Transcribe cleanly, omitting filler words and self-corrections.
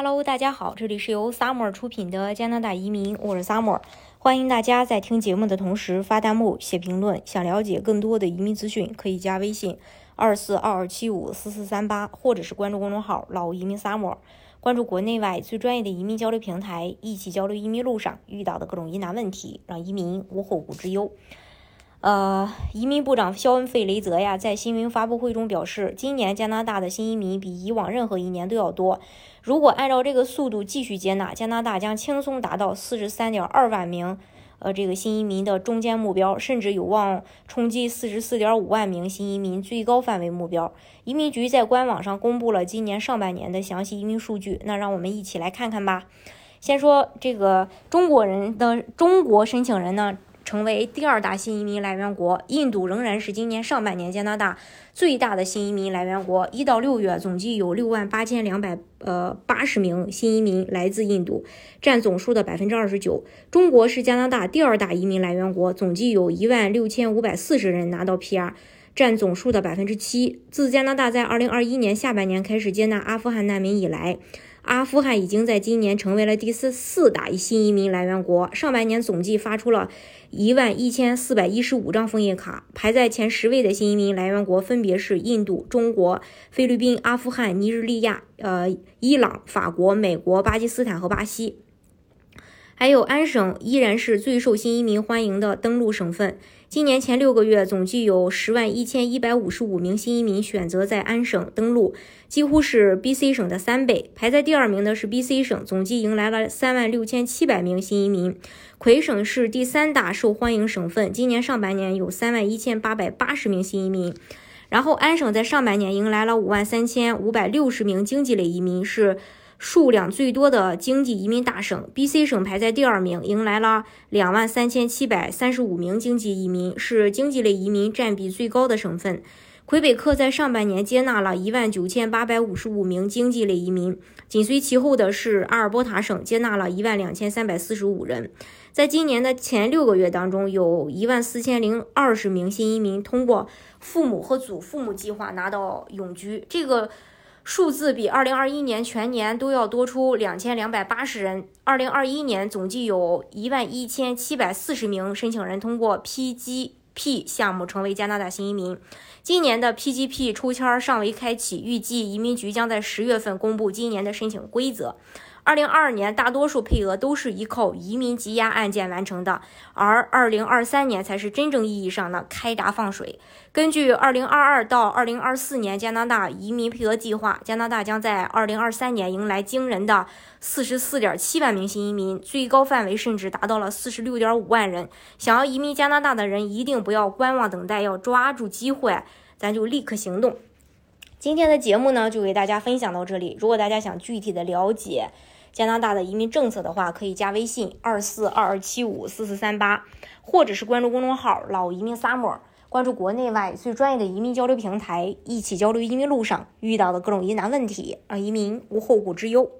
Hello， 大家好，这里是由 Summer 出品的加拿大移民，我是 Summer， 欢迎大家在听节目的同时发弹幕、写评论。想了解更多的移民资讯，可以加微信2422754438，或者是关注公众号“老移民 Summer”， 关注国内外最专业的移民交流平台，一起交流移民路上遇到的各种疑难问题，让移民无后顾之忧。移民部长肖恩·费雷泽在新闻发布会中表示，今年加拿大的新移民比以往任何一年都要多。如果按照这个速度继续接纳，加拿大将轻松达到 43.2 万名新移民的中间目标，甚至有望冲击 44.5 万名新移民最高范围目标。移民局在官网上公布了今年上半年的详细移民数据，那让我们一起来看看吧。先说这个中国申请人呢，成为第二大新移民来源国，印度仍然是今年上半年加拿大最大的新移民来源国。一到六月，总计有68280名新移民来自印度，占总数的 29%。中国是加拿大第二大移民来源国，总计有16540人拿到 PR， 占总数的 7%。自加拿大在2021年下半年开始接纳阿富汗难民以来，阿富汗已经在今年成为了第四大新移民来源国，上半年总计发出了11415张枫叶卡。排在前10位的新移民来源国分别是印度、中国、菲律宾、阿富汗、尼日利亚、伊朗、法国、美国、巴基斯坦和巴西。还有安省依然是最受新移民欢迎的登陆省份，今年前6个月总计有101155名新移民选择在安省登陆，几乎是 BC 省的3倍。排在第二名的是 BC 省，总计迎来了36700名新移民。魁省是第3大受欢迎省份，今年上半年有31880名新移民。然后安省在上半年迎来了53560名经济类移民，是数量最多的经济移民大省。 BC 省排在第二名，迎来了23735名经济移民，是经济类移民占比最高的省份。魁北克在上半年接纳了19855名经济类移民，紧随其后的是阿尔伯塔省，接纳了12345人。在今年的前6个月当中，有14020名新移民通过父母和祖父母计划拿到永居，这个数字比2021年全年都要多出2280人。2021年总计有11740名申请人通过 PGP 项目成为加拿大新移民。今年的 PGP 抽签尚未开启，预计移民局将在10月份公布今年的申请规则。2022年大多数配额都是依靠移民积压案件完成的，而2023年才是真正意义上的开闸放水。根据2022到2024年加拿大移民配额计划，加拿大将在2023年迎来惊人的 44.7 万名新移民，最高范围甚至达到了 46.5 万人。想要移民加拿大的人一定不要观望等待，要抓住机会，咱就立刻行动。今天的节目呢，就给大家分享到这里。如果大家想具体的了解加拿大的移民政策的话，可以加微信2422754438，或者是关注公众号老移民 Summer， 关注国内外最专业的移民交流平台，一起交流移民路上遇到的各种疑难问题，让移民无后顾之忧。